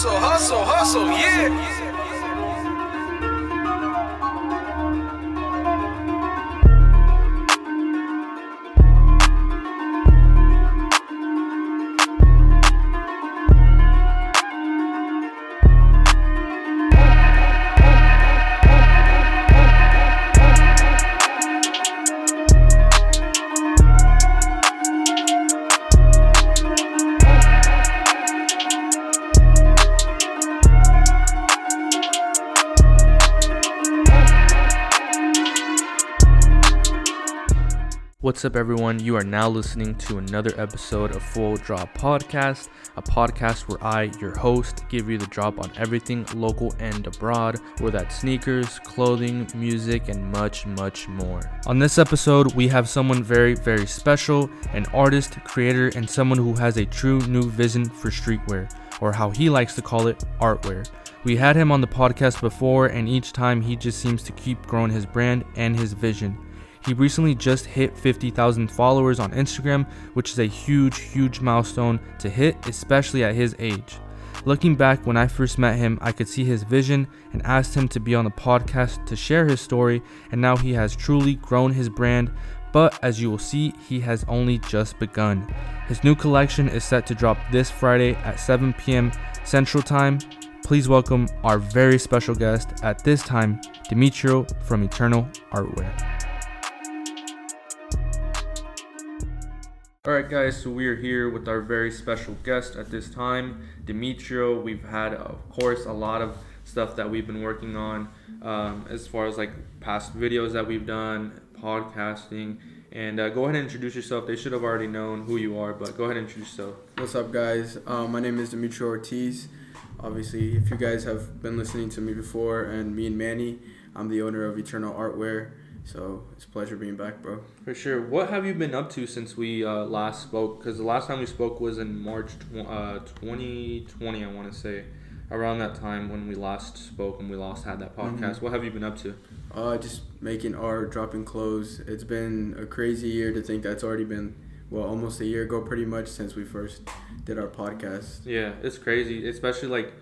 Hustle, hustle, hustle, yeah. What's up, everyone? You are now listening to another episode of Full Drop Podcast, a podcast where I, your host, give you the drop on everything local and abroad, whether that's sneakers, clothing, music, and much, much more. On this episode, we have someone very, very special, an artist, creator, and someone who has a true new vision for streetwear, or how he likes to call it, artwear. We had him on the podcast before, and each time he just seems to keep growing his brand and his vision. He recently just hit 50,000 followers on Instagram, which is a huge, huge milestone to hit, especially at his age. Looking back when I first met him, I could see his vision and asked him to be on the podcast to share his story, and now he has truly grown his brand, but as you will see, he has only just begun. His new collection is set to drop this Friday at 7 p.m. Central Time. Please welcome our very special guest at this time, Demetrio from Eternal Artwear. Alright guys, so we are here with our very special guest at this time, Demetrio. We've had, of course, a lot of stuff that we've been working on as far as like past videos that we've done, podcasting, and go ahead and introduce yourself. They should have already known who you are, but go ahead and introduce yourself. What's up guys, my name is Demetrio Ortiz. Obviously, if you guys have been listening to me before, and me and Manny, I'm the owner of Eternal Artwear. So, it's a pleasure being back, bro. For sure. What have you been up to since we last spoke? Because the last time we spoke was in March 2020, I want to say. Around that time when we last spoke and we last had that podcast. Mm-hmm. What have you been up to? Just making art, dropping clothes. It's been a crazy year to think that's already been, well, almost a year ago pretty much since we first did our podcast. Yeah, it's crazy. Especially, like,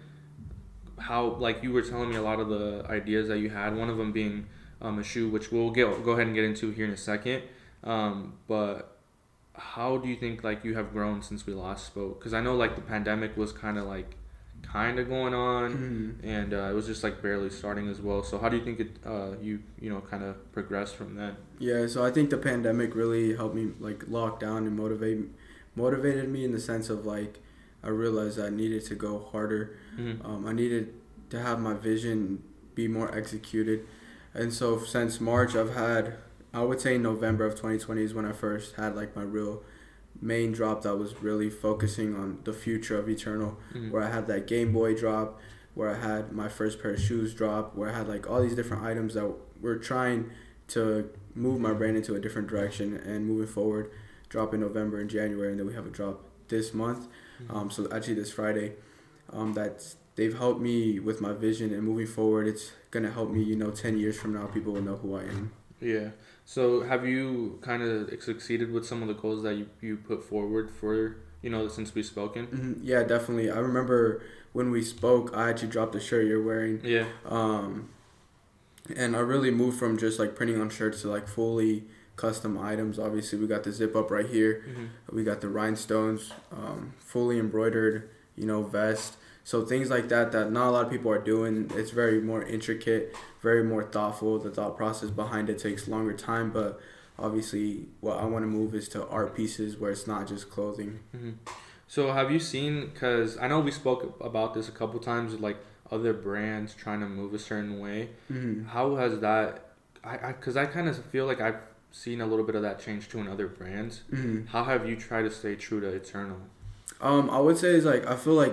how, like, you were telling me a lot of the ideas that you had. One of them being a shoe, which we'll go ahead and get into here in a second, but how do you think, like, you have grown since we last spoke? Because I know, like, the pandemic was kind of going on, mm-hmm. and it was just, like, barely starting as well. So how do you think it you know kind of progressed from then? Yeah, so I think the pandemic really helped me, like, lock down and motivated me in the sense of, like, I realized I needed to go harder. Mm-hmm. I needed to have my vision be more executed. And so since March, I've had, I would say November of 2020 is when I first had, like, my real main drop that was really focusing on the future of Eternal, mm-hmm. where I had that Game Boy drop, where I had my first pair of shoes drop, where I had, like, all these different items that were trying to move my brand into a different direction and moving forward, drop in November and January, and then we have a drop this month, mm-hmm. So actually this Friday, that's... They've helped me with my vision, and moving forward, it's going to help me, you know, 10 years from now, people will know who I am. Yeah. So have you kind of succeeded with some of the goals that you put forward for, you know, since we've spoken? Mm-hmm. Yeah, definitely. I remember when we spoke, I actually dropped the shirt you're wearing. Yeah. And I really moved from just, like, printing on shirts to, like, fully custom items. Obviously, we got the zip-up right here. Mm-hmm. We got the rhinestones, fully embroidered, you know, vest. So things like that not a lot of people are doing. It's very more intricate, very more thoughtful. The thought process behind it takes longer time, but obviously what I want to move is to art pieces where it's not just clothing. Mm-hmm. So have you seen, because I know we spoke about this a couple times, like other brands trying to move a certain way. Mm-hmm. How has that, because I kind of feel like I've seen a little bit of that change too in other brands. Mm-hmm. How have you tried to stay true to Eternal? I would say it's like, I feel like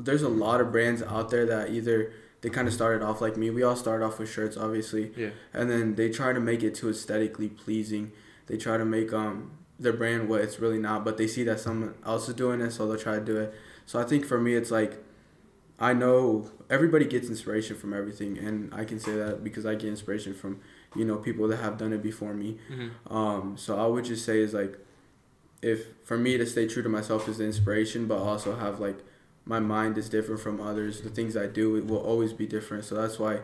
there's a lot of brands out there that either they kind of started off like me. We all start off with shirts, obviously. Yeah. And then they try to make it too aesthetically pleasing. They try to make their brand what it's really not, but they see that someone else is doing it, so they'll try to do it. So I think for me, it's like, I know everybody gets inspiration from everything, and I can say that because I get inspiration from, you know, people that have done it before me. Mm-hmm. So I would just say is like, if for me to stay true to myself is the inspiration, but also have like my mind is different from others. The things I do, it will always be different. So that's why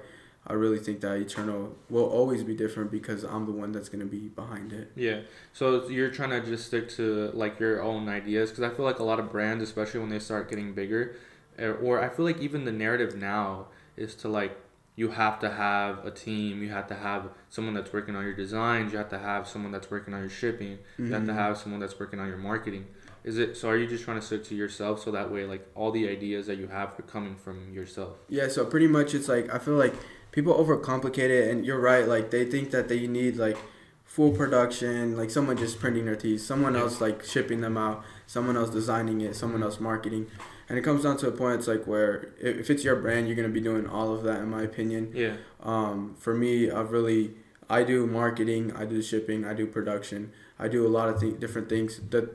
I really think that Eternal will always be different, because I'm the one that's going to be behind it. Yeah. So you're trying to just stick to like your own ideas, because I feel like a lot of brands, especially when they start getting bigger, or I feel like even the narrative now is to like, you have to have a team, you have to have someone that's working on your designs, you have to have someone that's working on your shipping, mm-hmm. you have to have someone that's working on your marketing. Is it so? Are you just trying to stick to yourself so that way, like, all the ideas that you have are coming from yourself? Yeah. So pretty much, it's like I feel like people overcomplicate it, and you're right. Like they think that they need like full production, like someone just printing their tees, someone else like shipping them out, someone else designing it, someone else marketing, and it comes down to a point. It's like where if it's your brand, you're gonna be doing all of that, in my opinion. Yeah. For me, I do marketing, I do shipping, I do production, I do a lot of different things. The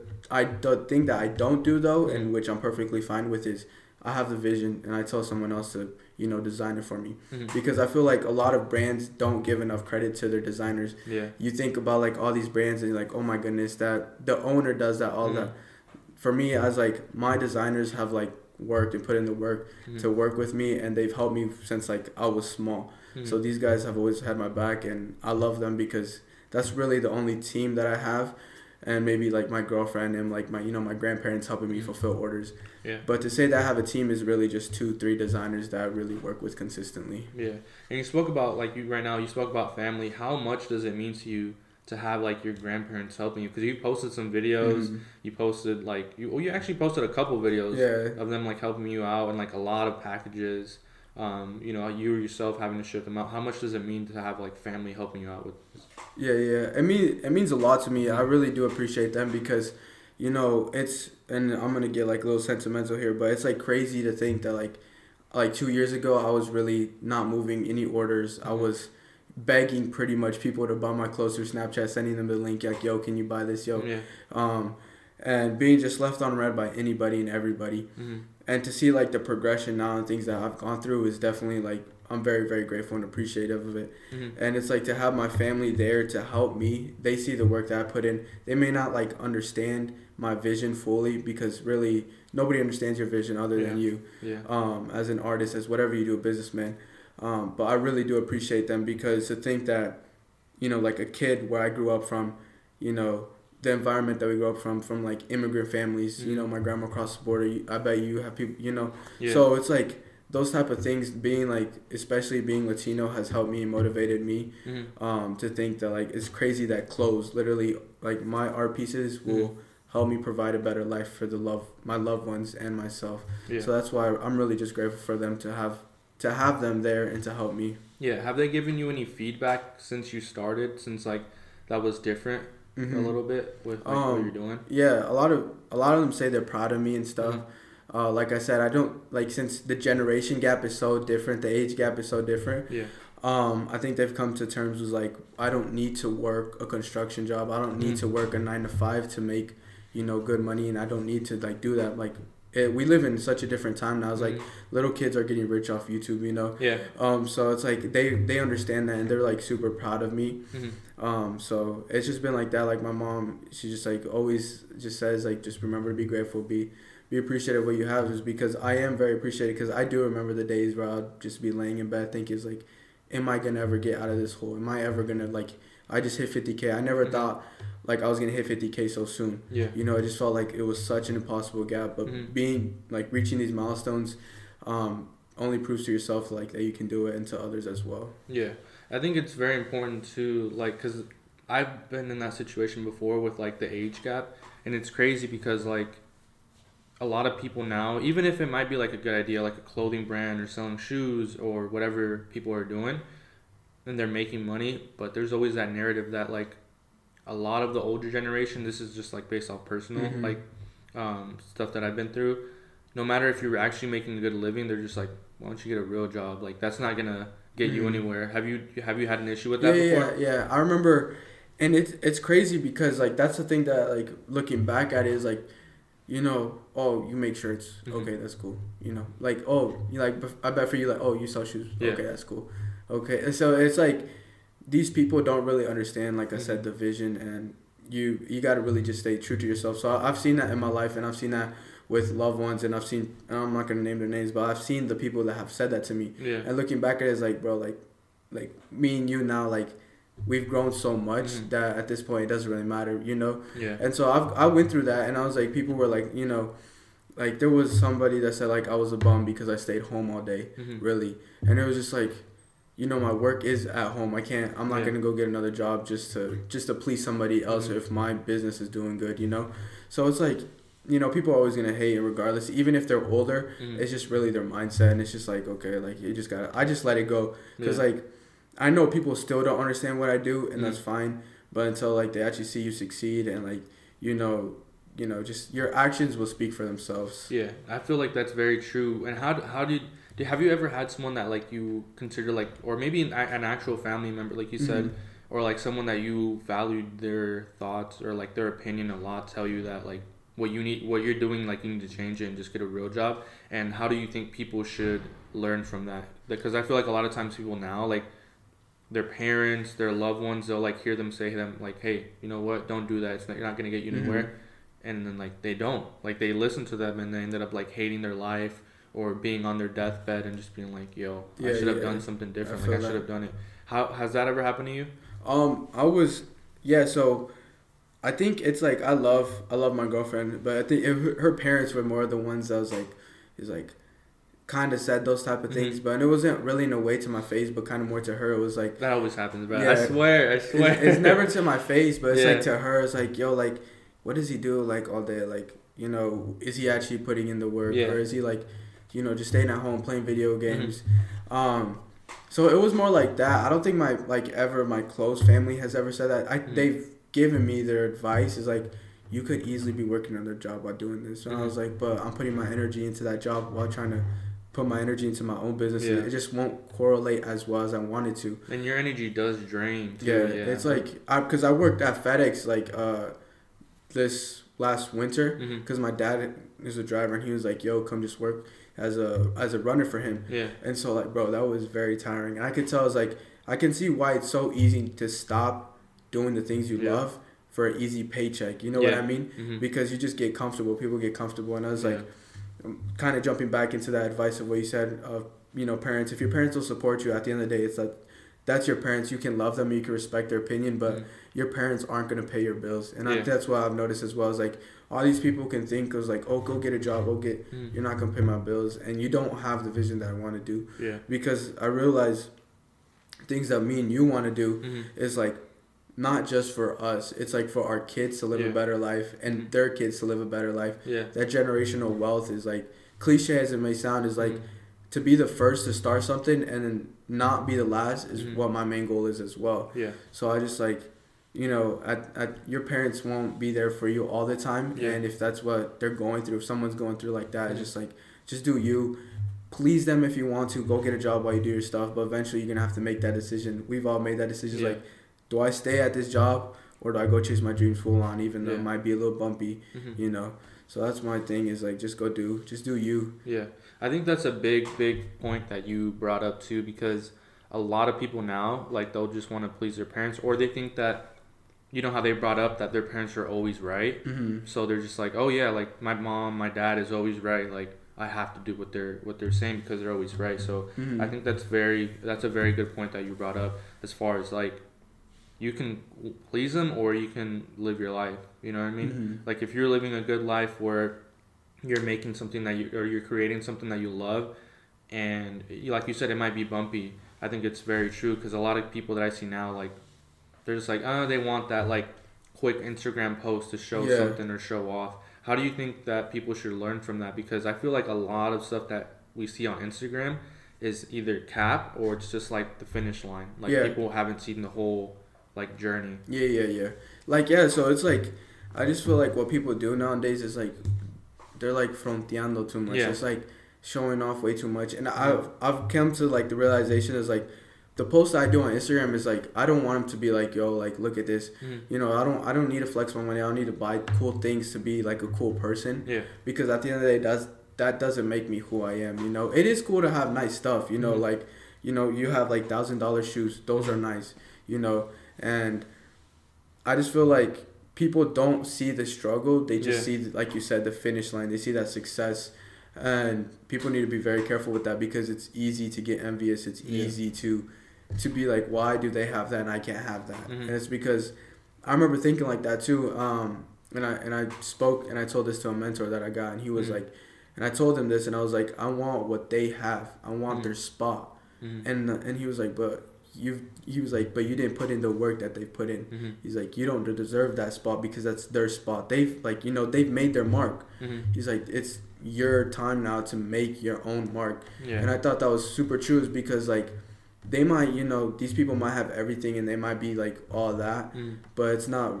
thing that I don't do though, and which I'm perfectly fine with, is I have the vision and I tell someone else to, you know, design it for me. Mm-hmm. Because I feel like a lot of brands don't give enough credit to their designers. Yeah. You think about like all these brands and you're like, oh my goodness, that the owner does that, all mm-hmm. that. For me, I was like, my designers have like worked and put in the work mm-hmm. to work with me, and they've helped me since like I was small. Mm-hmm. So these guys have always had my back, and I love them because that's really the only team that I have. And maybe like my girlfriend and like my, you know, my grandparents helping me fulfill orders. Yeah. But to say that I have a team is really just 2-3 designers that I really work with consistently. Yeah. And you spoke about like you spoke about family. How much does it mean to you to have like your grandparents helping you? Because you posted some videos. Mm-hmm. You posted like you actually posted a couple videos of them like helping you out, and like a lot of packages. You know, you yourself having to ship them out. How much does it mean to have like family helping you out with this? Yeah. It means a lot to me. I really do appreciate them because, you know, and I'm going to get like a little sentimental here, but it's like crazy to think that like 2 years ago, I was really not moving any orders. Mm-hmm. I was begging pretty much people to buy my clothes through Snapchat, sending them the link like, yo, can you buy this? Yo. Yeah. And being just left on red by anybody and everybody. Mm-hmm. And to see like the progression now and things that I've gone through is definitely like, I'm very, very grateful and appreciative of it. Mm-hmm. And it's like to have my family there to help me. They see the work that I put in. They may not like understand my vision fully, because really nobody understands your vision other than you. Yeah. As an artist, as whatever you do, a businessman. But I really do appreciate them, because to think that, you know, like a kid where I grew up from, you know, the environment that we grew up from like immigrant families, mm-hmm. you know, my grandma crossed the border. I bet you have people, you know. Yeah. So it's like those type of things, being like, especially being Latino, has helped me and motivated me mm-hmm. To think that like, it's crazy that clothes, literally like my art pieces will mm-hmm. help me provide a better life for my loved ones and myself. Yeah. So that's why I'm really just grateful for them to have them there and to help me. Yeah. Have they given you any feedback since you started, since like that was different? Mm-hmm. A little bit with like, what you're doing. Yeah, a lot of them say they're proud of me and stuff. Mm-hmm. Like I said, I don't like, since the generation gap is so different, the age gap is so different. Yeah. I think they've come to terms with like, I don't need to work a construction job. I don't need mm-hmm. to work a 9-to-5 to make, you know, good money, and I don't need to like do that. Like we live in such a different time now. It's mm-hmm. like little kids are getting rich off YouTube, you know. Yeah. So it's like they understand that, and they're like super proud of me. Mm-hmm. So it's just been like that. Like my mom, she just like always just says like, just remember to be grateful, be appreciative of what you have, is because I am very appreciative, because I do remember the days where I'll just be laying in bed thinking, like, am I gonna ever get out of this hole? Am I ever gonna like? I just hit 50K. I never mm-hmm. thought like I was gonna hit 50K so soon. Yeah. You know, it just felt like it was such an impossible gap. But mm-hmm. being like reaching these milestones, only proves to yourself like that you can do it, and to others as well. Yeah. I think it's very important to like, because I've been in that situation before with like the age gap, and it's crazy because like a lot of people now, even if it might be like a good idea, like a clothing brand or selling shoes or whatever people are doing, and they're making money, but there's always that narrative that like a lot of the older generation, this is just like based off personal mm-hmm. like stuff that I've been through, no matter if you're actually making a good living, they're just like, why don't you get a real job? Like that's not gonna get you anywhere. Have you had an issue with that before? Yeah. I remember, and it's crazy because like that's the thing that like looking back at it is like, you know, oh, you make shirts, mm-hmm. okay, that's cool. You know, like, oh, you like, I bet for you, like, oh, you sell shoes, yeah. okay, that's cool. Okay, and so it's like these people don't really understand, like I mm-hmm. said, the vision, and you got to really just stay true to yourself. So I've seen that in my life, and I've seen that with loved ones, and I've seen, and I'm not going to name their names, but I've seen the people that have said that to me. Yeah. And looking back at it, it's like, bro, like me and you now, like, we've grown so much mm-hmm. that at this point it doesn't really matter, you know? Yeah. And so I went through that, and I was like, people were like, you know, like there was somebody that said like I was a bum because I stayed home all day, mm-hmm. really. And it was just like, you know, my work is at home. I'm not yeah. gonna go get another job just to please somebody else mm-hmm. if my business is doing good, you know? So it's like, you know, people are always gonna hate it regardless, even if they're older, mm-hmm. it's just really their mindset, and it's just like, okay, like you just gotta, I just let it go. Cause yeah. like, I know people still don't understand what I do, and mm. that's fine. But until like they actually see you succeed, and like you know, just your actions will speak for themselves. Yeah, I feel like that's very true. And have you ever had someone that like you consider like, or maybe an actual family member, like you said, mm-hmm. or like someone that you valued their thoughts or like their opinion a lot, tell you that like what you're doing, like you need to change it and just get a real job? And how do you think people should learn from that? Because I feel like a lot of times people now, like their parents, their loved ones, they'll like hear them say them like, hey, you know what, don't do that, it's not, you're not gonna get you anywhere, mm-hmm. and then like they don't, like they listen to them and they ended up like hating their life or being on their deathbed and just being like, yo, yeah, I should have done something different, I should have done it. How has that ever happened to you? So I think it's like I love my girlfriend, but I think her parents were more the ones that was like, is like kind of said those type of things, mm-hmm. but it wasn't really in a way to my face, but kind of more to her. It was like, that always happens, bro. Yeah, I swear. It's never to my face, but it's yeah. like to her. It's like, yo, like, what does he do like all day? Like, you know, is he actually putting in the work, yeah. or is he like, you know, just staying at home playing video games? Mm-hmm. So it was more like that. I don't think my close family has ever said that. Mm-hmm. They've given me their advice. Is like, you could easily be working another job while doing this. And mm-hmm. I was like, but I'm putting my energy into that job while trying to put my energy into my own business, yeah. and it just won't correlate as well as I wanted to. And your energy does drain too. Yeah, it's like, because I worked at FedEx like this last winter, because mm-hmm. my dad is a driver, and he was like, yo, come just work as a runner for him. Yeah. And so like, bro, that was very tiring. And I could tell, it's like, I can see why it's so easy to stop doing the things you yeah. love for an easy paycheck, you know yeah. what I mean? Mm-hmm. Because you just get comfortable, people get comfortable. And I was yeah. like, kind of jumping back into that advice of what you said of, you know, parents, if your parents will support you, at the end of the day, it's like, that's your parents, you can love them, you can respect their opinion, but mm-hmm. your parents aren't going to pay your bills. And yeah. That's what I've noticed as well, is like, all these people can think is like, oh, go get a job, mm-hmm. you're not going to pay my bills, and you don't have the vision that I want to do. Yeah. Because I realize things that me and you want to do mm-hmm. is like, not just for us, it's like for our kids to live yeah. a better life, and mm-hmm. their kids to live a better life. Yeah. That generational wealth is like, cliche as it may sound, is like, mm-hmm. to be the first to start something and then not be the last is mm-hmm. what my main goal is as well. Yeah. So I just like, you know, your parents won't be there for you all the time. Yeah. And if that's what they're going through, if someone's going through like that, mm-hmm. it's just like, just do you. Please them if you want to, go get a job while you do your stuff, but eventually you're going to have to make that decision. We've all made that decision. Yeah. Like, do I stay at this job, or do I go chase my dreams full on, even though yeah. it might be a little bumpy, mm-hmm. you know? So that's my thing, is like, just do you. Yeah. I think that's a big, big point that you brought up too, because a lot of people now, like, they'll just want to please their parents, or they think that, you know how they brought up that their parents are always right. Mm-hmm. So they're just like, oh yeah, like my mom, my dad is always right. Like, I have to do what they're saying because they're always right. So mm-hmm. I think that's a very good point that you brought up, as far as like, you can please them or you can live your life. You know what I mean? Mm-hmm. Like, if you're living a good life where you're making something that you, or you're creating something that you love, and like you said, it might be bumpy. I think it's very true, because a lot of people that I see now, like, they're just like, oh, they want that like quick Instagram post to show yeah. something or show off. How do you think that people should learn from that? Because I feel like a lot of stuff that we see on Instagram is either cap, or it's just like the finish line. Like yeah. people haven't seen the whole like journey. Yeah. Like, yeah, so it's like, I just feel like what people do nowadays is like, they're like fronteando too much. Yeah. It's like showing off way too much. And I've come to like the realization is like, the post I do on Instagram is like, I don't want them to be like, yo, like, look at this. Mm-hmm. You know, I don't need to flex my money. I don't need to buy cool things to be like a cool person. Yeah. Because at the end of the day, that doesn't make me who I am, you know? It is cool to have nice stuff, you know, mm-hmm. like, you know, you have like $1,000 shoes. Those are nice, you know? And I just feel like people don't see the struggle. They just see, like you said, the finish line. They see that success. And people need to be very careful with that because it's easy to get envious. It's easy to be like, why do they have that and I can't have that? Mm-hmm. And it's because I remember thinking like that too. And I spoke and I told this to a mentor that I got, and he was like, and I told him this, and I was like, I want what they have. I want their spot. Mm-hmm. And he was like, but he was like, but you didn't put in the work that they put in. Mm-hmm. He's like, you don't deserve that spot because that's their spot. They've like, you know, they've made their mark. Mm-hmm. He's like, it's your time now to make your own mark. Yeah. And I thought that was super true because like, they might, you know, these people might have everything and they might be like all that, but it's not,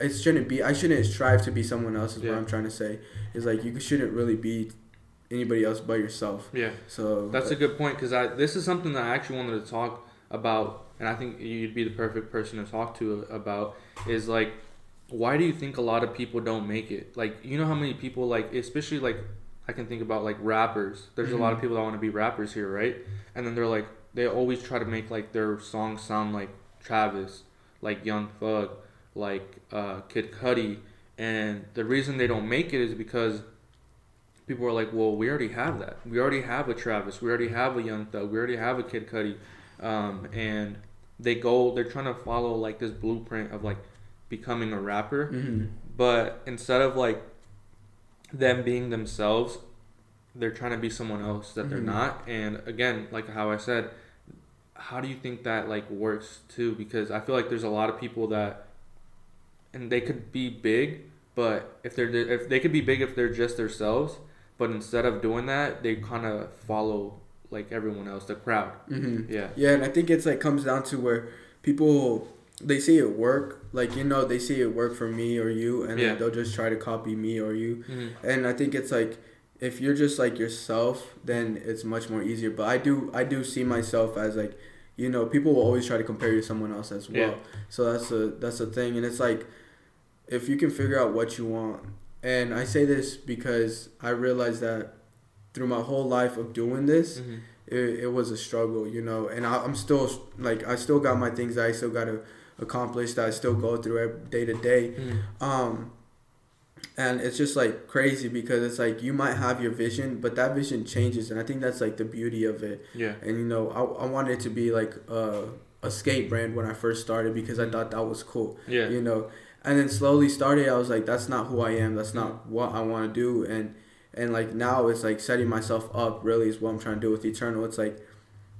it shouldn't be, I shouldn't strive to be someone else is what I'm trying to say. It's like, you shouldn't really be anybody else but yourself. Yeah. So that's a good point. Cause this is something that I actually wanted to talk about, and I think you'd be the perfect person to talk to about, is like, why do you think a lot of people don't make it? Like, you know how many people, like, especially like, I can think about like rappers. There's a lot of people that want to be rappers here, right? And then they're like, they always try to make like their songs sound like Travis, like Young Thug, like Kid Cudi. And the reason they don't make it is because people are like, well, we already have that. We already have a Travis. We already have a Young Thug. We already have a Kid Cudi. And they're trying to follow like this blueprint of like becoming a rapper. Mm-hmm. But instead of like them being themselves, they're trying to be someone else that they're not. And again, like how I said, how do you think that like works too? Because I feel like there's a lot of people that, and they could be big, but if they're just themselves, but instead of doing that, they kind of follow like everyone else, the crowd. Mm-hmm. Yeah. And I think it's like comes down to where people, they see it work, like, you know, they see it work for me or you, and like, they'll just try to copy me or you. Mm-hmm. And I think it's like, if you're just like yourself, then it's much more easier. But I do see myself as like, you know, people will always try to compare you to someone else as well. Yeah. So that's a thing. And it's like, if you can figure out what you want. And I say this because I realized that through my whole life of doing this, it was a struggle, you know. And I'm still like, I still got my things that I still got to accomplish, that I still go through day to day. And it's just like crazy because it's like you might have your vision, but that vision changes. And I think that's like the beauty of it. Yeah. And, you know, I wanted it to be like a skate brand when I first started because I thought that was cool. Yeah. You know, and then slowly started, I was like, that's not who I am. That's not what I want to do. And like now it's like setting myself up really is what I'm trying to do with Eternal. It's like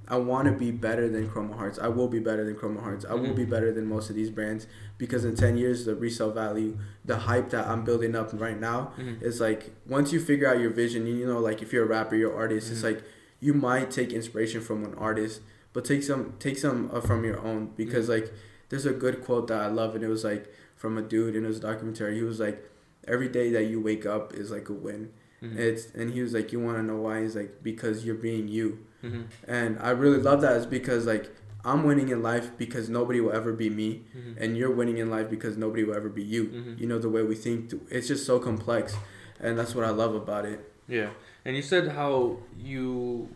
I want to be better than Chroma Hearts. I will be better than Chroma Hearts. I will be better than most of these brands because in 10 years, the resale value, the hype that I'm building up right now is like once you figure out your vision, you know, like if you're a rapper, you're an artist, it's like you might take inspiration from an artist, but take some from your own because like there's a good quote that I love, and it was like from a dude, and it was a documentary. He was like, every day that you wake up is like a win. Mm-hmm. And he was like, you want to know why? He's like, because you're being you. Mm-hmm. And I really love that. Is because like I'm winning in life because nobody will ever be me, and you're winning in life because nobody will ever be you. You know, the way we think, it's just so complex, and that's what I love about it. Yeah. And you said how you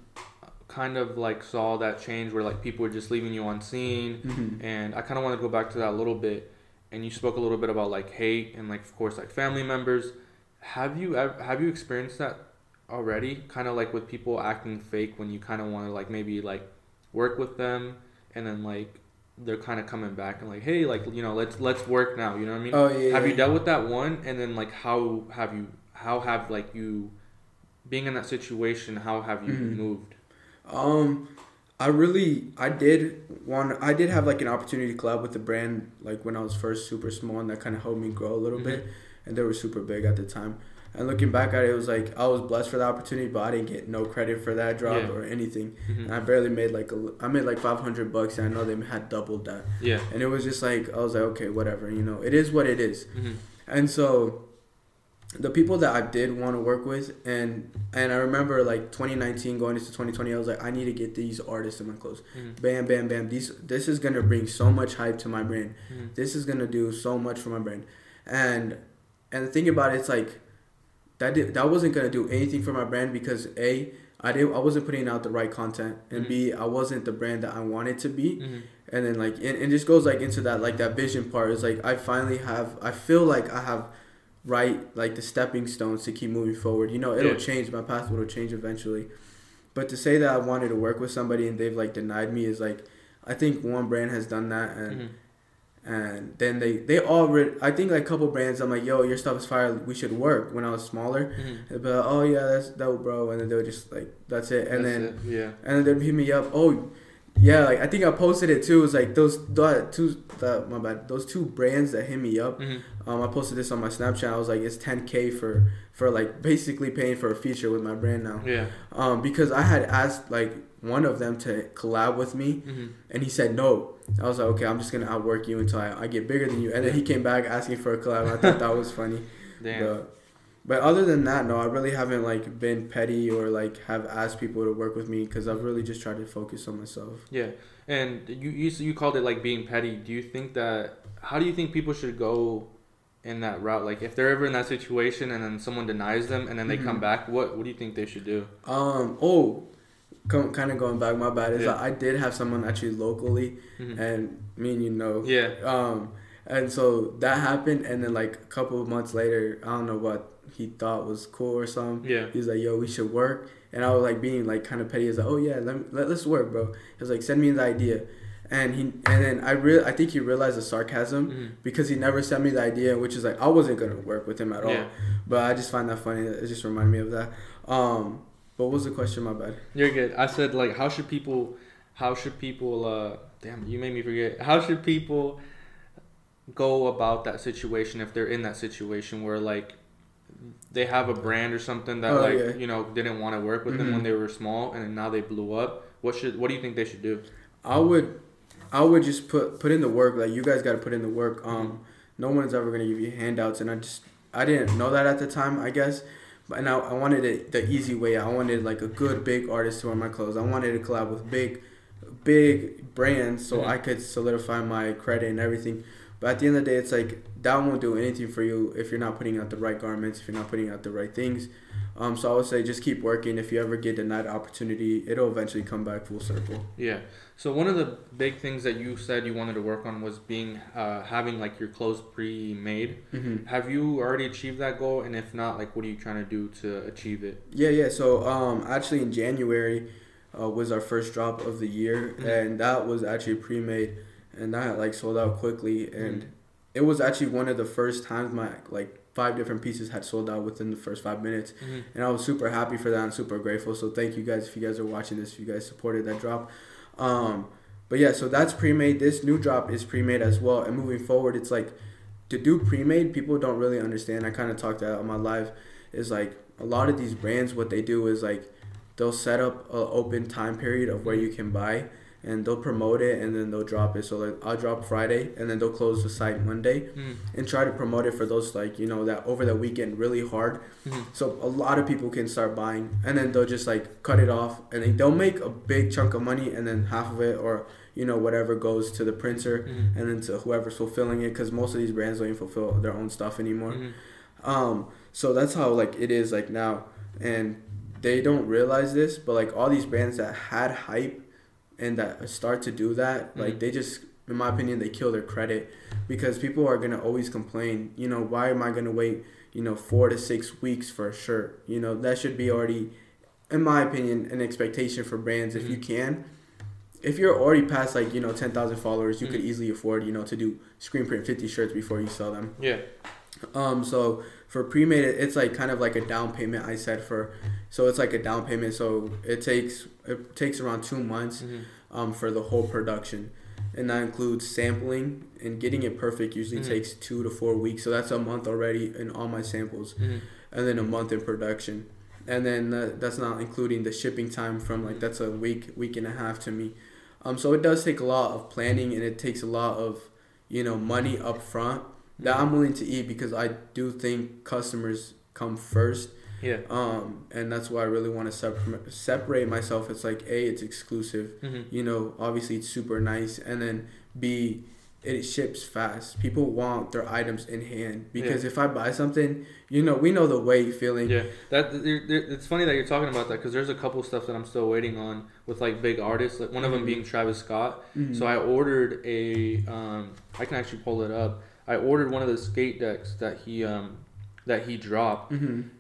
kind of like saw that change where like people were just leaving you unseen, and I kind of want to go back to that a little bit. And you spoke a little bit about like hate and like of course like family members. Have you experienced that already? Kind of like with people acting fake when you kind of want to like maybe like work with them, and then like they're kind of coming back and like, hey, like, you know, let's work now. You know what I mean? Oh yeah. Have you dealt with that one? And then like how have you being in that situation? How have you moved? I did have like an opportunity to collab with the brand like when I was first super small, and that kind of helped me grow a little bit. And they were super big at the time. And looking back at it, it was like I was blessed for the opportunity, but I didn't get no credit for that drop or anything. And I barely made I made $500, and I know they had doubled that. Yeah. And it was just like, I was like, okay, whatever, you know, it is what it is. And so the people that I did want to work with, and I remember like 2019 going into 2020, I was like, I need to get these artists in my clothes. Bam, bam, bam. This is going to bring so much hype to my brand. This is going to do so much for my brand. And the thing about it, it's like that wasn't gonna do anything for my brand because A, I wasn't putting out the right content, and B, I wasn't the brand that I wanted to be, And then like it just goes like into that, like that vision part is like I feel like I have the stepping stones to keep moving forward. You know, it'll change. My path will change eventually. But to say that I wanted to work with somebody and they've like denied me is like, I think one brand has done that, and and then they all I think like a couple brands I'm like, yo, your stuff is fire, we should work, when I was smaller. But like, oh yeah, that's dope, bro. And then they were just like, that's it. And that's then it. Yeah. And then they'd hit me up, oh yeah, like I think I posted it too. It was like those two brands that hit me up. I posted this on my Snapchat. I was like, it's $10,000 for like basically paying for a feature with my brand now. Yeah. Because I had asked like one of them to collab with me, and he said no. I was like, okay, I'm just gonna outwork you until I get bigger than you. And then he came back asking for a collab. I thought that was funny. Damn. But other than that, no, I really haven't like been petty or like have asked people to work with me, because I've really just tried to focus on myself. Yeah, and you called it like being petty. Do you think that? How do you think people should go in that route? Like if they're ever in that situation and then someone denies them and then they come back, what do you think they should do? Kind of going back, my bad. Is like, I did have someone actually locally, and me and you know. Yeah. And so that happened, and then like a couple of months later, I don't know what he thought was cool or something. Yeah. He's like, yo, we should work. And I was like being like kind of petty. He's like, oh yeah, let's work, bro. He was like, send me the idea. And I think he realized the sarcasm because he never sent me the idea, which is like, I wasn't going to work with him at all. But I just find that funny. It just reminded me of that. But what was the question? My bad. You're good. I said like, how should people go about that situation if they're in that situation where like, they have a brand or something that you know, didn't want to work with them when they were small, and then now they blew up. What do you think they should do? I would just put in the work. Like, you guys got to put in the work. No one's ever gonna give you handouts, and I didn't know that at the time, I guess. But now I wanted it the easy way. I wanted like a good big artist to wear my clothes. I wanted to collab with big brands so I could solidify my credit and everything. But at the end of the day, it's like that won't do anything for you if you're not putting out the right garments, if you're not putting out the right things. So I would say just keep working. If you ever get denied opportunity, it'll eventually come back full circle. Yeah. So one of the big things that you said you wanted to work on was having like your clothes pre-made. Have you already achieved that goal? And if not, like what are you trying to do to achieve it? Yeah. So actually in January was our first drop of the year, and that was actually pre-made. And that like sold out quickly, and it was actually one of the first times my like 5 different pieces had sold out within the first 5 minutes, and I was super happy for that and super grateful. So thank you guys if you guys are watching this, if you guys supported that drop. But yeah, so that's pre-made. This new drop is pre-made as well, and moving forward, it's like to do pre-made, people don't really understand. I kind of talked that on my live. Is like a lot of these brands, what they do is like they'll set up an open time period of where you can buy. And they'll promote it, and then they'll drop it. So like I'll drop Friday, and then they'll close the site Monday, and try to promote it for those like, you know, that over the weekend really hard, so a lot of people can start buying, and then they'll just like cut it off, and then they'll make a big chunk of money, and then half of it or you know whatever goes to the printer, and then to whoever's fulfilling it, because most of these brands don't even fulfill their own stuff anymore. So that's how like it is like now, and they don't realize this, but like all these brands that had hype and that start to do that, like they just, in my opinion, they kill their credit, because people are going to always complain, you know, why am I going to wait, you know, 4 to 6 weeks for a shirt? You know, that should be already, in my opinion, an expectation for brands. If you can, if you're already past like, you know, 10,000 followers, you could easily afford, you know, to do screen print 50 shirts before you sell them. Yeah. So for pre-made, it's like kind of like a down payment. I said so it's like a down payment. So it takes around 2 months for the whole production, and that includes sampling, and getting it perfect usually takes 2 to 4 weeks. So that's a month already in all my samples, and then a month in production, and then that's not including the shipping time from like that's a week and a half to me. So it does take a lot of planning, and it takes a lot of, you know, money up front that I'm willing to eat, because I do think customers come first. Yeah. And that's why I really want to separate myself. It's like, A, it's exclusive. You know, obviously it's super nice. And then B, it ships fast. People want their items in hand because if I buy something, we know the wait feeling. Yeah, it's funny that you're talking about that because there's a couple stuff that I'm still waiting on with like big artists. Like one of them being Travis Scott. Mm-hmm. So I ordered I can actually pull it up. I ordered one of the skate decks that he dropped,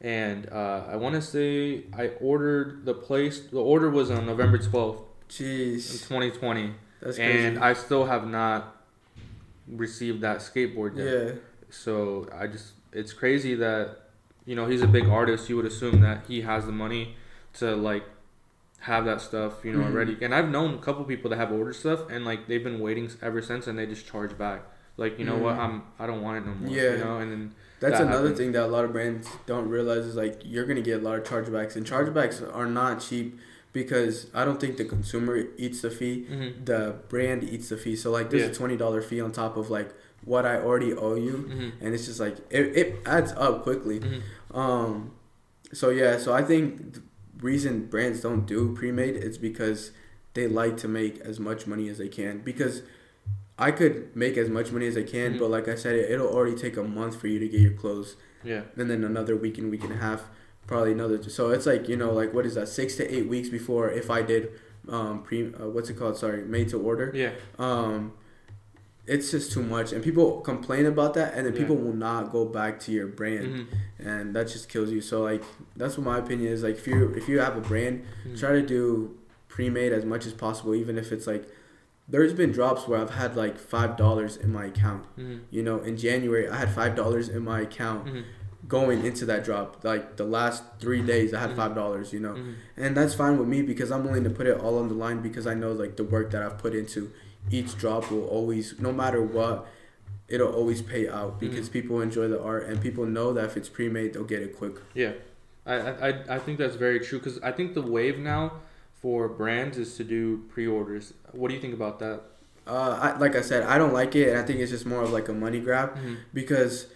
and I want to say I ordered the place. The order was on November 12th, jeez, in 2020. That's crazy. And I still have not received that skateboard yet. Yeah. So it's crazy that he's a big artist. You would assume that he has the money to like have that stuff, already. And I've known a couple people that have ordered stuff and like they've been waiting ever since, and they just charge back. Like, you know what, I don't want it no more. Yeah. And then that's another thing that a lot of brands don't realize is like you're gonna get a lot of chargebacks, and chargebacks are not cheap because I don't think the consumer eats the fee, the brand eats the fee. So like there's a $20 fee on top of like what I already owe you, and it's just like it adds up quickly. So I think the reason brands don't do pre-made is because they like to make as much money as they can, because I could make as much money as I can, but like I said, it'll already take a month for you to get your clothes. Yeah. And then another week and week and a half, probably another. So it's like, like what is that? 6 to 8 weeks before, if I did made to order. Yeah. It's just too much. And people complain about that, and then people will not go back to your brand. And that just kills you. So like, that's what my opinion is. Like if you have a brand, try to do pre-made as much as possible, even if it's like, there's been drops where I've had like $5 in my account. In January, I had $5 in my account going into that drop. Like the last 3 days, I had $5, And that's fine with me because I'm willing to put it all on the line, because I know like the work that I've put into each drop will always, no matter what, it'll always pay out, because people enjoy the art and people know that if it's pre-made, they'll get it quick. Yeah, I think that's very true, because I think the wave now for brands is to do pre-orders. What do you think about that? Like I said, I don't like it, and I think it's just more of like a money grab, because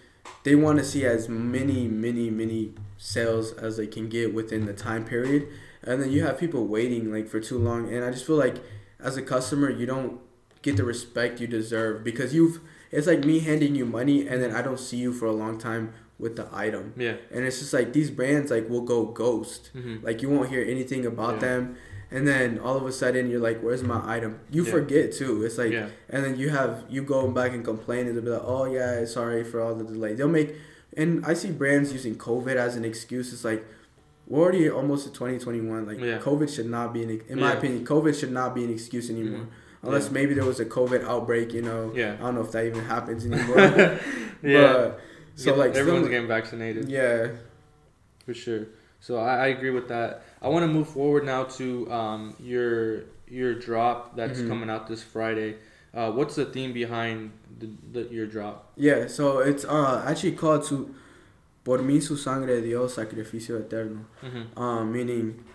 they want to see as many sales as they can get within the time period, and then you have people waiting like for too long, and I just feel like as a customer, you don't get the respect you deserve, because it's like me handing you money and then I don't see you for a long time with the item. Yeah. And it's just like these brands like will go ghost. Like you won't hear anything about them. And then all of a sudden you're like, where's my item? You forget too. It's like, and then you go back and complain, and they'll be like, oh yeah, sorry for all the delay. And I see brands using COVID as an excuse. It's like, we're already almost to 2021. Like COVID should not be, in my opinion, COVID should not be an excuse anymore. Unless maybe there was a COVID outbreak, I don't know if that even happens anymore. But, so like everyone's getting vaccinated. Yeah. For sure. So I agree with that. I want to move forward now to your drop that's coming out this Friday. What's the theme behind your drop? Yeah, so it's actually called "To Por mi su sangre dio sacrificio eterno," meaning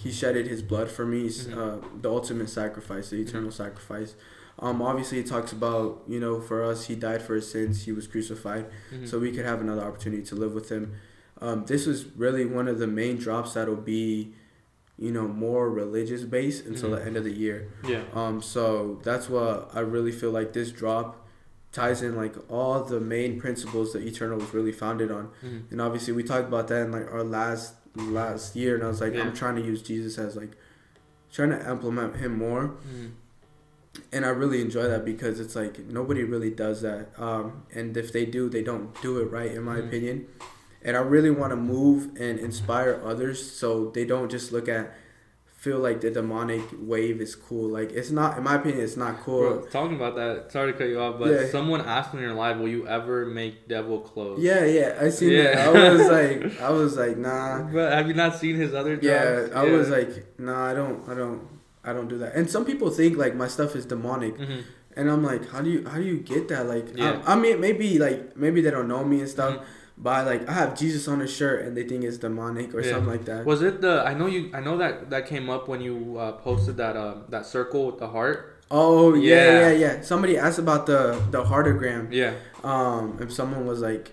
he shedded his blood for me, the ultimate sacrifice, the eternal sacrifice. Obviously, it talks about, for us, he died for his sins, he was crucified, so we could have another opportunity to live with him. This was really one of the main drops that'll be, more religious based until the end of the year. Yeah. So that's what I really feel like this drop ties in, like all the main principles that Eternal was really founded on. And obviously we talked about that in like our last year, and I was like, I'm trying to use Jesus as like, trying to implement him more. And I really enjoy that, because it's like nobody really does that. And if they do, they don't do it right, in my opinion. And I really want to move and inspire others so they don't just feel like the demonic wave is cool. Like, it's not, in my opinion, it's not cool. Bro, talking about that, sorry to cut you off, but someone asked me in your live, will you ever make devil clothes? Yeah, I seen that. I was like, nah. But have you not seen his other jobs? Yeah, I was like, nah, I don't do that. And some people think like my stuff is demonic. And I'm like, how do you get that? Like, I mean, maybe they don't know me and stuff. By like, I have Jesus on a shirt and they think it's demonic or something like that. Was it the? I know that came up when you posted that circle with the heart. Oh yeah. Somebody asked about the heartogram. Yeah. If someone was like,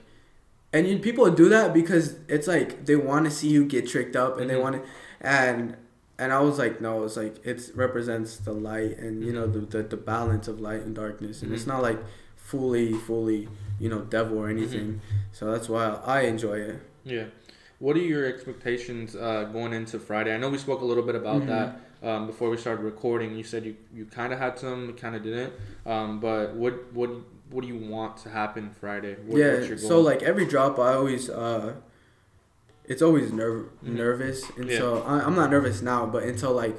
and people do that because it's like they want to see you get tricked up, and they want to, and And I was like, no, it's like it represents the light and, you know, the balance of light and darkness. And it's not like fully, you know, devil or anything. So that's why I enjoy it. Yeah. What are your expectations going into Friday? I know we spoke a little bit about that before we started recording. You said you kind of had some, kind of didn't. But what do you want to happen Friday? What's your goal? So like every drop, I always it's always nervous, and so I'm not nervous now. But until like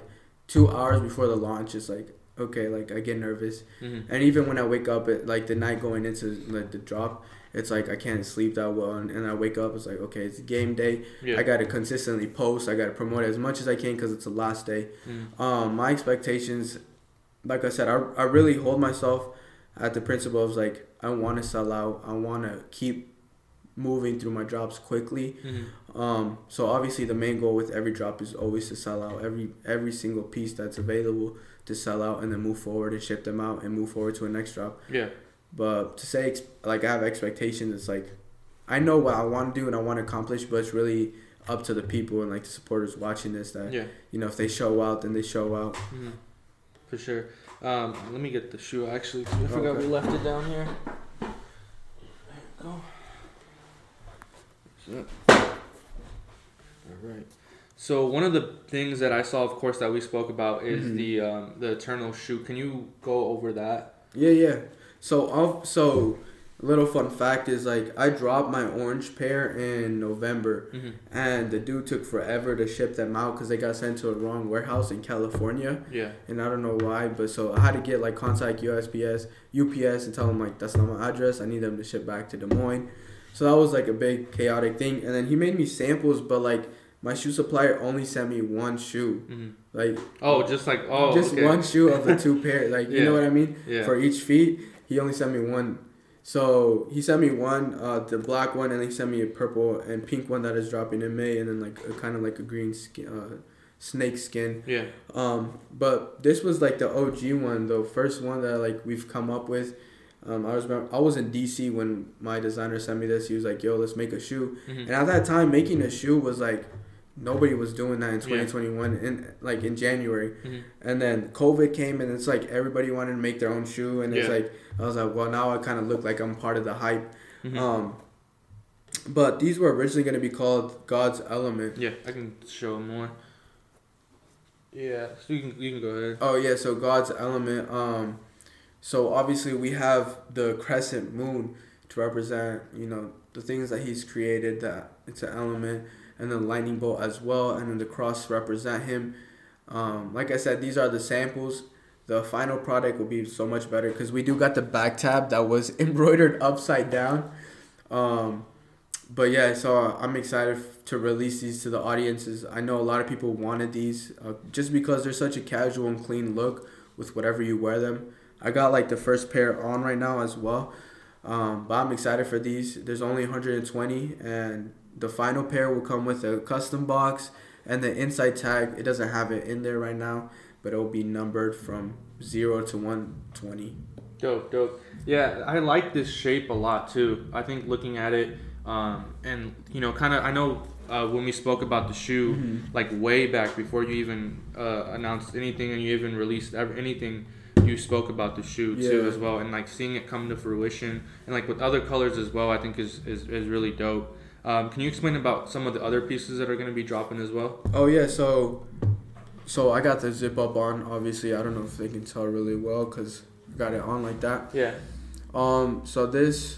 2 hours before the launch, it's like okay, like I get nervous, and even when I wake up at like the night going into like the drop. It's like I can't sleep that well, and I wake up. It's like okay, it's game day. Yeah. I gotta consistently post. I gotta promote as much as I can because it's the last day. My expectations, like I said, I really hold myself at the principle of like I want to sell out. I want to keep moving through my drops quickly. So obviously the main goal with every drop is always to sell out every single piece that's available to sell out, and then move forward and ship them out and move forward to a next drop. Yeah. But to say, like, I have expectations, it's like, I know what I want to do and I want to accomplish, but it's really up to the people and, like, the supporters watching this that, you know, if they show out, then they show out. For sure. Let me get the shoe, actually. I forgot we left it down here. There we go. All right. So one of the things that I saw, of course, that we spoke about is the Eternal shoe. Can you go over that? Yeah. So a little fun fact is, like, I dropped my orange pair in November, and the dude took forever to ship them out because they got sent to a wrong warehouse in California. Yeah. And I don't know why, but so I had to get, like, contact UPS and tell them, like, that's not my address. I need them to ship back to Des Moines. So that was, like, a big chaotic thing. And then he made me samples, but, like, my shoe supplier only sent me one shoe. Like, one shoe of the two pairs. Like, you know what I mean? Yeah. For each feet. He only sent me one. So he sent me one, the black one, and then he sent me a purple and pink one that is dropping in May, and then like a kind of like a green skin, snake skin. Yeah. But this was like the OG one, the first one that like we've come up with. I was in DC when my designer sent me this. He was like, "Yo, let's make a shoe." And at that time, making a shoe was like nobody was doing that in 2021 in like in January. And then COVID came, and it's like everybody wanted to make their own shoe, and it's like I was like, well, now I kind of look like I'm part of the hype. But these were originally going to be called God's Element. Yeah, I can show more. Yeah, so you can go ahead. Oh yeah, so God's Element. So obviously we have the crescent moon to represent, you know, the things that he's created, that it's an element. And then lightning bolt as well, and then the cross represent him. Like I said, these are the samples. The final product will be so much better because we do got the back tab that was embroidered upside down. But yeah, so I'm excited to release these to the audiences. I know a lot of people wanted these just because they're such a casual and clean look with whatever you wear them. I got like the first pair on right now as well. But I'm excited for these. There's only 120, and the final pair will come with a custom box and the inside tag. It doesn't have it in there right now, but it will be numbered from 0 to 120. Dope. Yeah, I like this shape a lot too. I think looking at it and, you know, kind of, I know when we spoke about the shoe, like way back before you even announced anything and you even released anything, you spoke about the shoe too as well. And like seeing it come to fruition and like with other colors as well, I think is really dope. Can you explain about some of the other pieces that are going to be dropping as well? Oh, yeah. So I got the zip up on, obviously. I don't know if they can tell really well because I got it on like that. Yeah. So this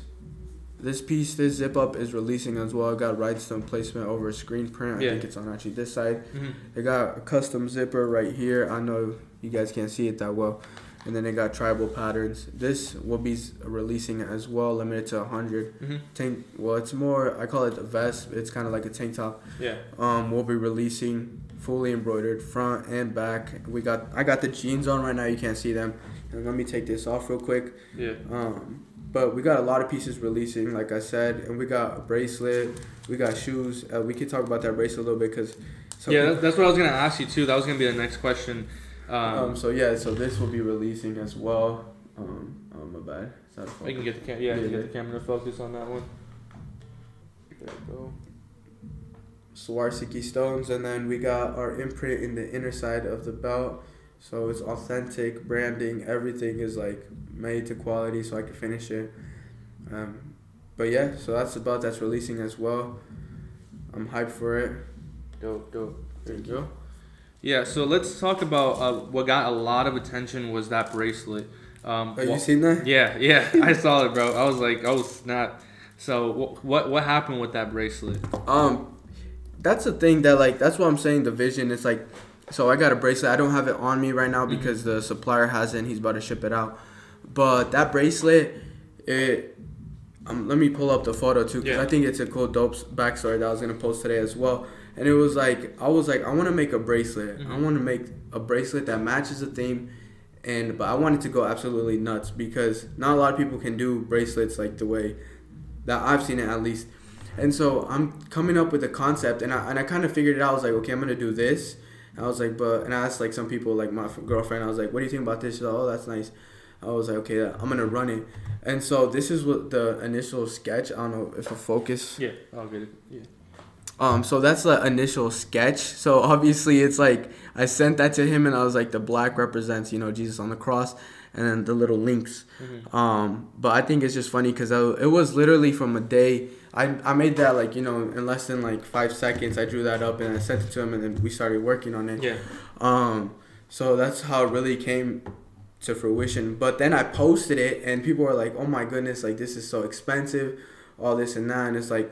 piece, this zip up is releasing as well. I got rhinestone placement over a screen print. I think it's on actually this side. They got a custom zipper right here. I know you guys can't see it that well. And then they got tribal patterns. This will be releasing as well, limited to 100. Tank. Well, it's more, I call it a vest. It's kind of like a tank top. Yeah. We'll be releasing fully embroidered front and back. I got the jeans on right now. You can't see them. And let me take this off real quick. Yeah. But we got a lot of pieces releasing, like I said, and we got a bracelet. We got shoes. We can talk about that bracelet a little bit because. Yeah, that's what I was gonna ask you too. That was gonna be the next question. So this will be releasing as well. My bad. It's not a focus. I can get the camera to focus on that one. There we go. Swarovski stones, and then we got our imprint in the inner side of the belt. So it's authentic branding. Everything is like made to quality, so I can finish it. But yeah, so that's the belt that's releasing as well. I'm hyped for it. Dope. There you go. Yeah, so let's talk about what got a lot of attention was that bracelet. You seen that? Yeah, I saw it, bro. I was like, oh snap! So what happened with that bracelet? That's the thing that that's what I'm saying. The vision is like, so I got a bracelet. I don't have it on me right now because the supplier hasn't. He's about to ship it out. But that bracelet, let me pull up the photo too because I think it's a cool, dope backstory that I was gonna post today as well. And it was like, I was like, I want to make a bracelet. Mm-hmm. I want to make a bracelet that matches the theme. But I wanted to go absolutely nuts because not a lot of people can do bracelets like the way that I've seen it, at least. And so I'm coming up with a concept, and I kind of figured it out. I was like, okay, I'm going to do this. And I was like, and I asked like some people, like my girlfriend, I was like, what do you think about this? She's like, oh, that's nice. I was like, okay, I'm going to run it. And so this is what the initial sketch, I don't know if I'll focus. Yeah, I'll get it. Yeah. So that's the initial sketch. So obviously it's like I sent that to him and I was like, the black represents, Jesus on the cross, and then the little links. Mm-hmm. But I think it's just funny because it was literally from a day. I made that in less than 5 seconds. I drew that up and I sent it to him and then we started working on it. Yeah. So that's how it really came to fruition. But then I posted it and people were like, oh my goodness, this is so expensive, all this and that. And it's like,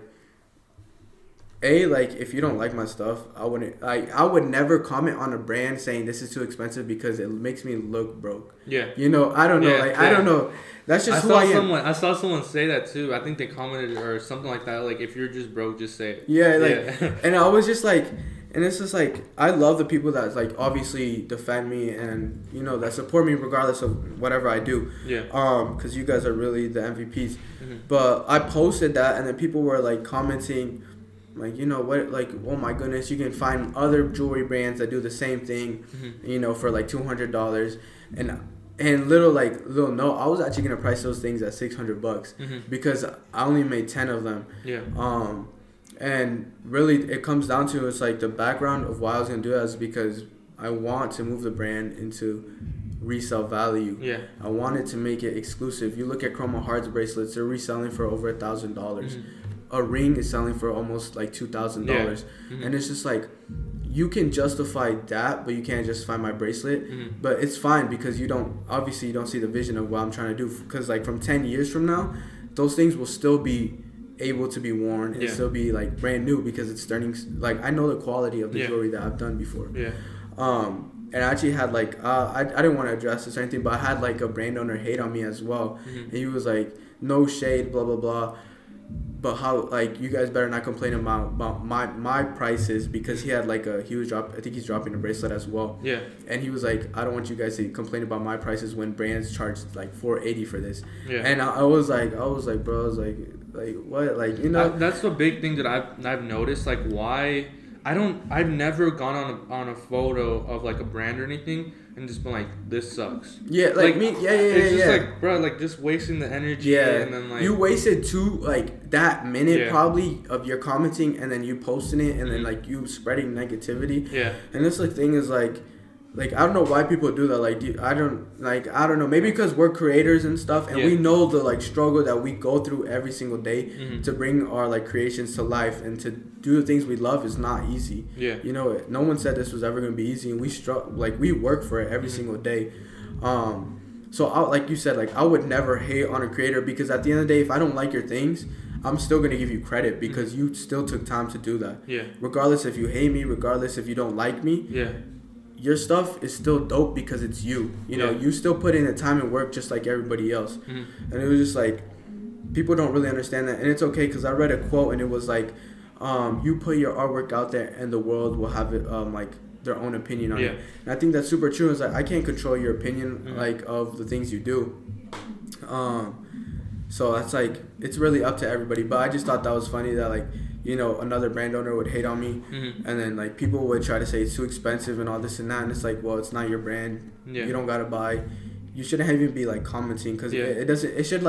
A, if you don't like my stuff, I would never comment on a brand saying this is too expensive because it makes me look broke. Yeah. I don't know. Yeah, yeah. I don't know. That's just who I am. I saw someone say that too. I think they commented or something like that. If you're just broke, just say it. Yeah. And I was just and it's just I love the people that obviously defend me and, that support me regardless of whatever I do. Yeah. Because you guys are really the MVPs. Mm-hmm. But I posted that and then people were commenting, oh my goodness, you can find other jewelry brands that do the same thing, mm-hmm. For $200, and little I was actually gonna price those things at $600 mm-hmm. because I only made 10 of them. Yeah. And really it comes down to it's the background of why I was gonna do that is because I want to move the brand into resale value. Yeah. I wanted to make it exclusive. You look at Chroma Hearts bracelets; they're reselling for over $1,000. A ring is selling for almost $2,000. Yeah. Mm-hmm. And it's just you can justify that, but you can't justify my bracelet. Mm-hmm. But it's fine because you don't see the vision of what I'm trying to do. Because from 10 years from now, those things will still be able to be worn and still be brand new because it's turning, I know the quality of the jewelry that I've done before. Yeah. And I actually had I didn't want to address this or anything, but I had a brand owner hate on me as well. Mm-hmm. And he was no shade, blah, blah, blah. But how you guys better not complain about my prices because he had I think he's dropping a bracelet as well. Yeah. And he was I don't want you guys to complain about my prices when brands charge $480 for this. Yeah. And I was like bro, I was like what, that's the big thing that I've noticed why I've never gone on a photo of a brand or anything and just been this sucks. Yeah, me. Yeah. It's just bro, just wasting the energy. Yeah, and then you wasted two that minute probably of your commenting and then you posting it and mm-hmm. then you spreading negativity. Yeah, and this thing is I don't know why people do that. I don't know. Maybe because we're creators and stuff, and we know the struggle that we go through every single day mm-hmm. to bring our creations to life and to do the things we love is not easy. Yeah, no one said this was ever gonna be easy, and we struggle. We work for it every mm-hmm. single day. So I, you said, I would never hate on a creator because at the end of the day, if I don't like your things, I'm still gonna give you credit because mm-hmm. you still took time to do that. Yeah. Regardless if you hate me, regardless if you don't like me. Yeah. Your stuff is still dope because it's you. You still put in the time and work just like everybody else. Mm-hmm. And it was just people don't really understand that. And it's okay because I read a quote and it was you put your artwork out there and the world will have it, their own opinion on it. And I think that's super true. It's I can't control your opinion, mm-hmm. Of the things you do. So that's it's really up to everybody. But I just thought that was funny that another brand owner would hate on me mm-hmm. and then people would try to say it's too expensive and all this and that, and it's well, it's not your brand. You don't gotta buy. You shouldn't even be commenting because it should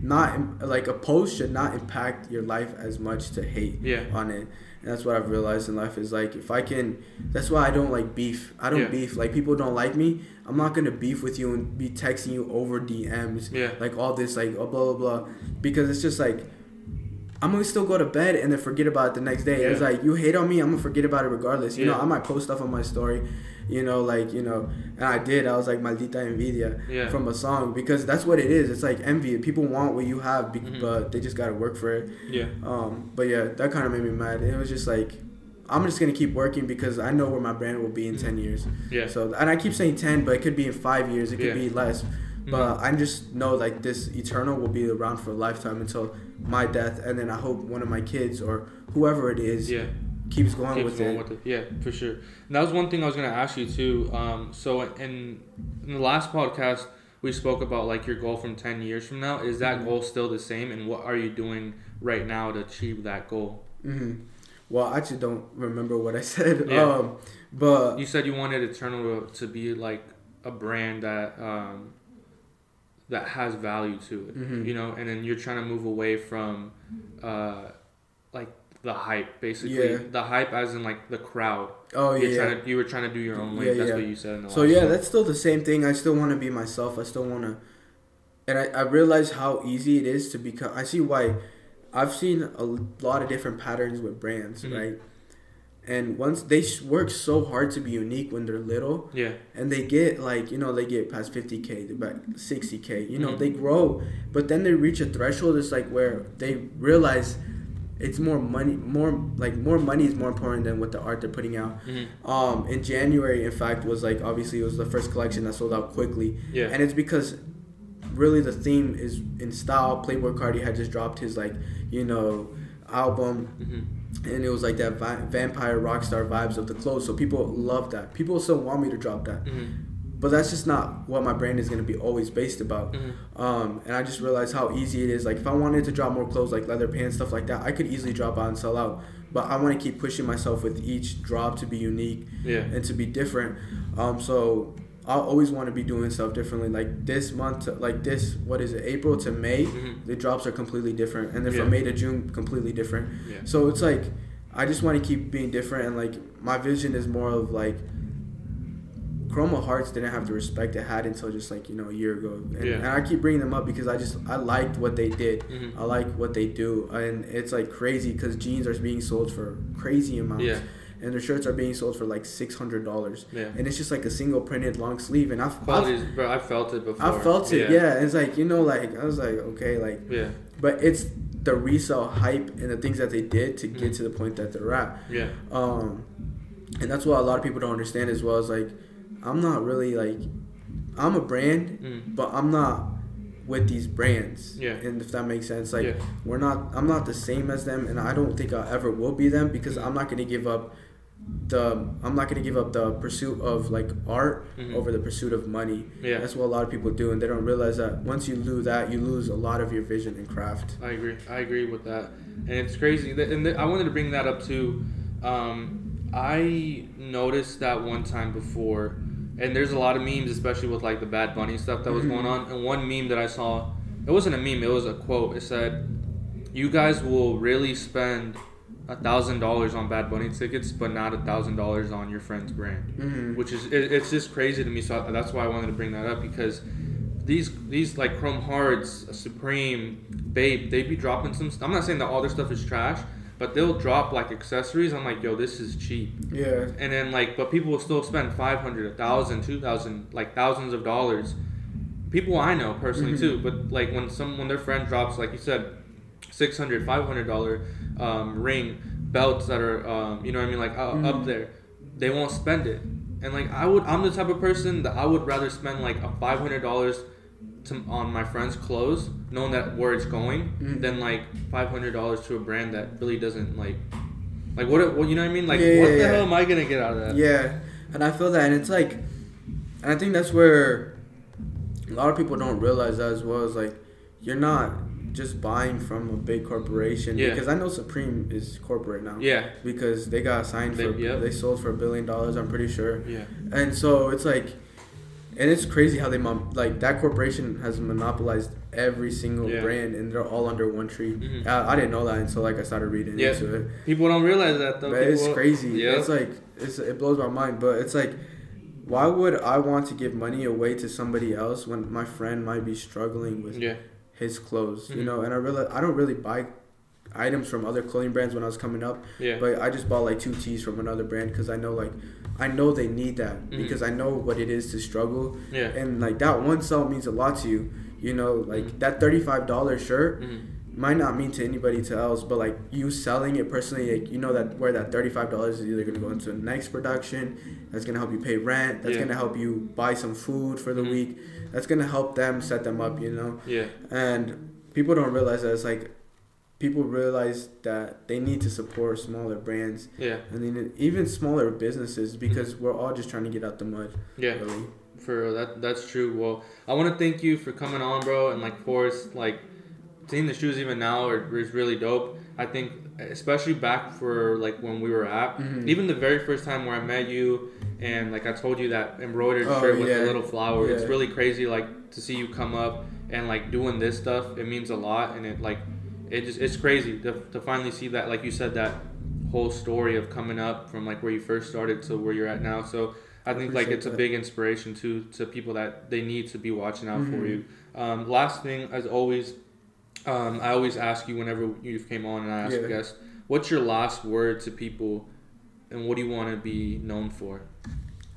not like a post should not impact your life as much to hate on it. And that's what I've realized in life is like, if I can, that's why I don't like beef. I don't beef. Like, people don't like me. I'm not going to beef with you and be texting you over DMs. Yeah. Like all this, like, oh, blah, blah, blah. Because it's just like, I'm going to still go to bed and then forget about it the next day. Yeah. It's like, you hate on me, I'm going to forget about it regardless. You know, I might post stuff on my story, you know, like, you know, and I did. I was like, maldita envidia from a song, because that's what it is. It's like envy. People want what you have, but they just got to work for it. Yeah. But yeah, that kind of made me mad. It was just like, I'm just going to keep working because I know where my brand will be in 10 years. Yeah. So, and I keep saying 10, but it could be in 5 years. It could be less. But I just know, like, this eternal will be around for a lifetime until my death. And then I hope one of my kids or whoever it is keeps going with it. Yeah, for sure. And that was one thing I was going to ask you, too. So in the last podcast, we spoke about, like, your goal from 10 years from now. Is that goal still the same? And what are you doing right now to achieve that goal? Mm-hmm. Well, I actually don't remember what I said. Yeah. But you said you wanted Eternal to be, like, a brand that... that has value to it, you know, and then you're trying to move away from, like, the hype, basically. Yeah. The hype as in, like, the crowd. Oh, you were trying to do your own way. That's what you said in the last time. That's still the same thing. I still want to be myself. I still want to... And I realize how easy it is to become... I see why... I've seen a lot of different patterns with brands, right? And once they work so hard to be unique when they're little, and they get like, you know, they get past 50K, about 60K, you know, they grow, but then they reach a threshold. It's like where they realize it's more money is more important than what the art they're putting out. In January, in fact, was like, obviously it was the first collection that sold out quickly. Yeah. And it's because really the theme is in style. Playboi Carti had just dropped his, like, you know, album. And it was like that vampire rock star vibes of the clothes. So people love that. People still want me to drop that. But that's just not what my brand is going to be always based about. And I just realized how easy it is. Like, if I wanted to drop more clothes, like leather pants, stuff like that, I could easily drop out and sell out. But I want to keep pushing myself with each drop to be unique and to be different. So I always want to be doing stuff differently. Like this month, April to May, the drops are completely different. And then from May to June, completely different. Yeah. So it's like, I just want to keep being different. And like, my vision is more of like, Chroma Hearts didn't have the respect it had until just like, you know, a year ago. And I keep bringing them up because I liked what they did. I like what they do. And it's like crazy because jeans are being sold for crazy amounts. Yeah. And their shirts are being sold for like $600. Yeah. And it's just like a single printed long sleeve. And I felt it before. I felt it, yeah. It's like, you know, like, I was like, okay, like, yeah. But it's the resale hype and the things that they did to get to the point that they're at. Yeah. And that's what a lot of people don't understand as well. Is like, I'm not really like, I'm a brand, but I'm not with these brands, and if that makes sense, like I'm not the same as them, and I don't think I ever will be them because I'm not gonna give up the pursuit of like art over the pursuit of money. Yeah, that's what a lot of people do, and they don't realize that once you lose that, you lose a lot of your vision and craft. I agree with that, and it's crazy. And I wanted to bring that up too. I noticed that one time before. And there's a lot of memes, especially with, like, the Bad Bunny stuff that was going on. And one meme that I saw, it wasn't a meme, it was a quote. It said, "You guys will really spend $1,000 on Bad Bunny tickets, but not $1,000 on your friend's brand." Which is, it's just crazy to me. So that's why I wanted to bring that up, because these like, Chrome Hearts, Supreme, Bape, they be dropping some stuff. I'm not saying that all their stuff is trash, but they'll drop, like, accessories. I'm like, yo, this is cheap. Yeah. And then, like, but people will still spend $500, $1,000, $2,000, like, thousands of dollars. People I know personally, too. But, like, when their friend drops, like you said, $600, $500 ring, belts that are, you know what I mean, like, up there, they won't spend it. And, like, I'm the type of person that I would rather spend, like, a $500 on my friend's clothes, knowing that where it's going, than like $500 to a brand that really doesn't like what you know what I mean? Like, what the hell am I gonna get out of that? Yeah, and I feel that, and it's like, and I think that's where a lot of people don't realize that as well. Is like, you're not just buying from a big corporation, because I know Supreme is corporate now, because they got signed for they sold for $1 billion, I'm pretty sure, and so it's like. And it's crazy how they like that corporation has monopolized every single brand, and they're all under one tree. Mm-hmm. I didn't know that until like I started reading into it. People don't realize that though. But people, it's crazy. Yeah. It's like it blows my mind. But it's like, why would I want to give money away to somebody else when my friend might be struggling with his clothes? Mm-hmm. You know, and I don't really buy items from other clothing brands when I was coming up. Yeah. But I just bought like 2 tees from another brand because I know they need that, because I know what it is to struggle. Yeah. And like that one sell means a lot to you. You know, like that $35 shirt might not mean to anybody else, but like you selling it personally, like, you know that where that $35 is either gonna go into the next production, that's gonna help you pay rent, that's gonna help you buy some food for the week, that's gonna help them set them up, you know? Yeah. And people don't realize that. It's like, people realize that they need to support smaller brands, and then even smaller businesses, because we're all just trying to get out the mud. Yeah, really. For real, that's true. Well, I want to thank you for coming on, bro, and like Forrest, like seeing the shoes even now is really dope. I think especially back for like when we were at, even the very first time where I met you, and like I told you that embroidered shirt with the little flower. Yeah. It's really crazy, like to see you come up and like doing this stuff. It means a lot, and it like. It's crazy to finally see that, like you said, that whole story of coming up from like where you first started to where you're at now. So I think like it's a big inspiration to people that they need to be watching out for you. Last thing, as always, I always ask you whenever you've came on and I ask a guest, what's your last word to people and what do you want to be known for?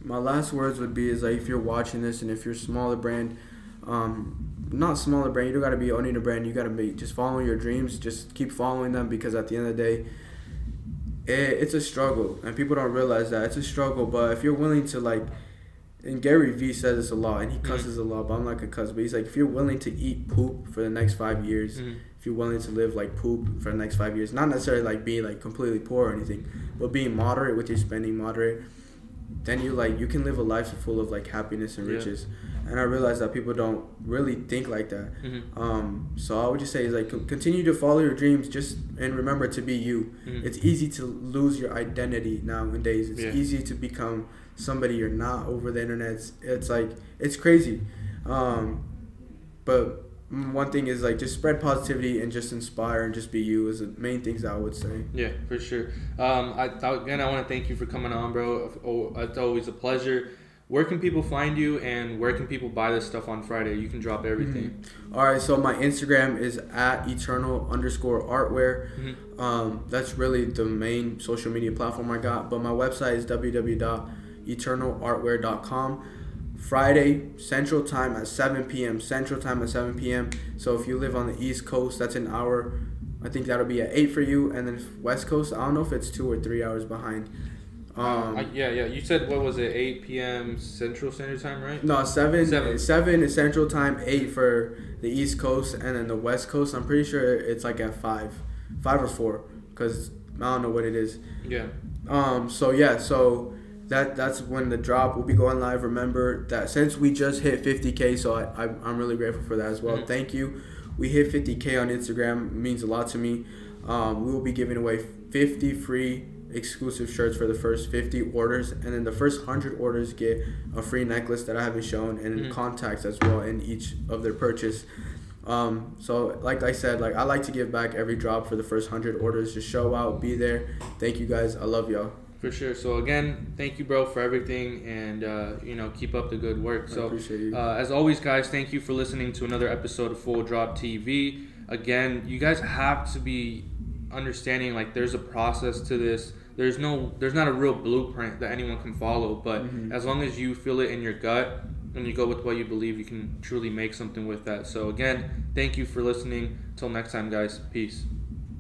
My last words would be is like, if you're watching this and if you're a smaller brand, not smaller brand, you don't gotta be owning a brand, you gotta be just following your dreams, just keep following them, because at the end of the day it's a struggle and people don't realize that it's a struggle. But if you're willing to, like, and Gary Vee says this a lot and he cusses a lot, but I'm not gonna cuss, but he's like, if you're willing to eat poop for the next 5 years, if you're willing to live like poop for the next 5 years, not necessarily like being like completely poor or anything, but being moderate with your spending, moderate, then you like you can live a life full of like happiness and riches. And I realized that people don't really think like that. So I would just say is like continue to follow your dreams, just and remember to be you. It's easy to lose your identity nowadays. It's easy to become somebody you're not over the internet. It's like it's crazy, but one thing is like just spread positivity and just inspire and just be you is the main things I would say. Yeah, for sure. Again, I want to thank you for coming on, bro. It's always a pleasure. Where can people find you and where can people buy this stuff on Friday? You can drop everything. All right, so my Instagram is at eternal_artwear. That's really the main social media platform I got. But my website is www.eternalartwear.com. Friday Central Time at 7 p.m. Central Time at 7 p.m. So if you live on the East Coast, that's an hour. I think that'll be at 8 for you. And then West Coast, I don't know if it's 2 or 3 hours behind. You said, what was it, 8 p.m. Central Standard Time, right? No, 7 is Central Time, 8 for the East Coast, and then the West Coast, I'm pretty sure it's like at 5 or 4, because I don't know what it is. Yeah. So that's when the drop will be going live. Remember that since we just hit 50K, so I'm really grateful for that as well. Thank you. We hit 50K on Instagram. It means a lot to me. We will be giving away 50 free exclusive shirts for the first 50 orders, and then the first 100 orders get a free necklace that I haven't shown, and contacts as well in each of their purchase. So like I said, like I like to give back every drop for the first 100 orders. Just show out, be there. Thank you guys. I love y'all. For sure. So again, thank you, bro, for everything, and keep up the good work. So I appreciate you. As always, guys, thank you for listening to another episode of Full Drop TV. Again, you guys have to be understanding like there's a process to this. There's not a real blueprint that anyone can follow, but as long as you feel it in your gut and you go with what you believe, you can truly make something with that. So again, thank you for listening. Till next time, guys. Peace.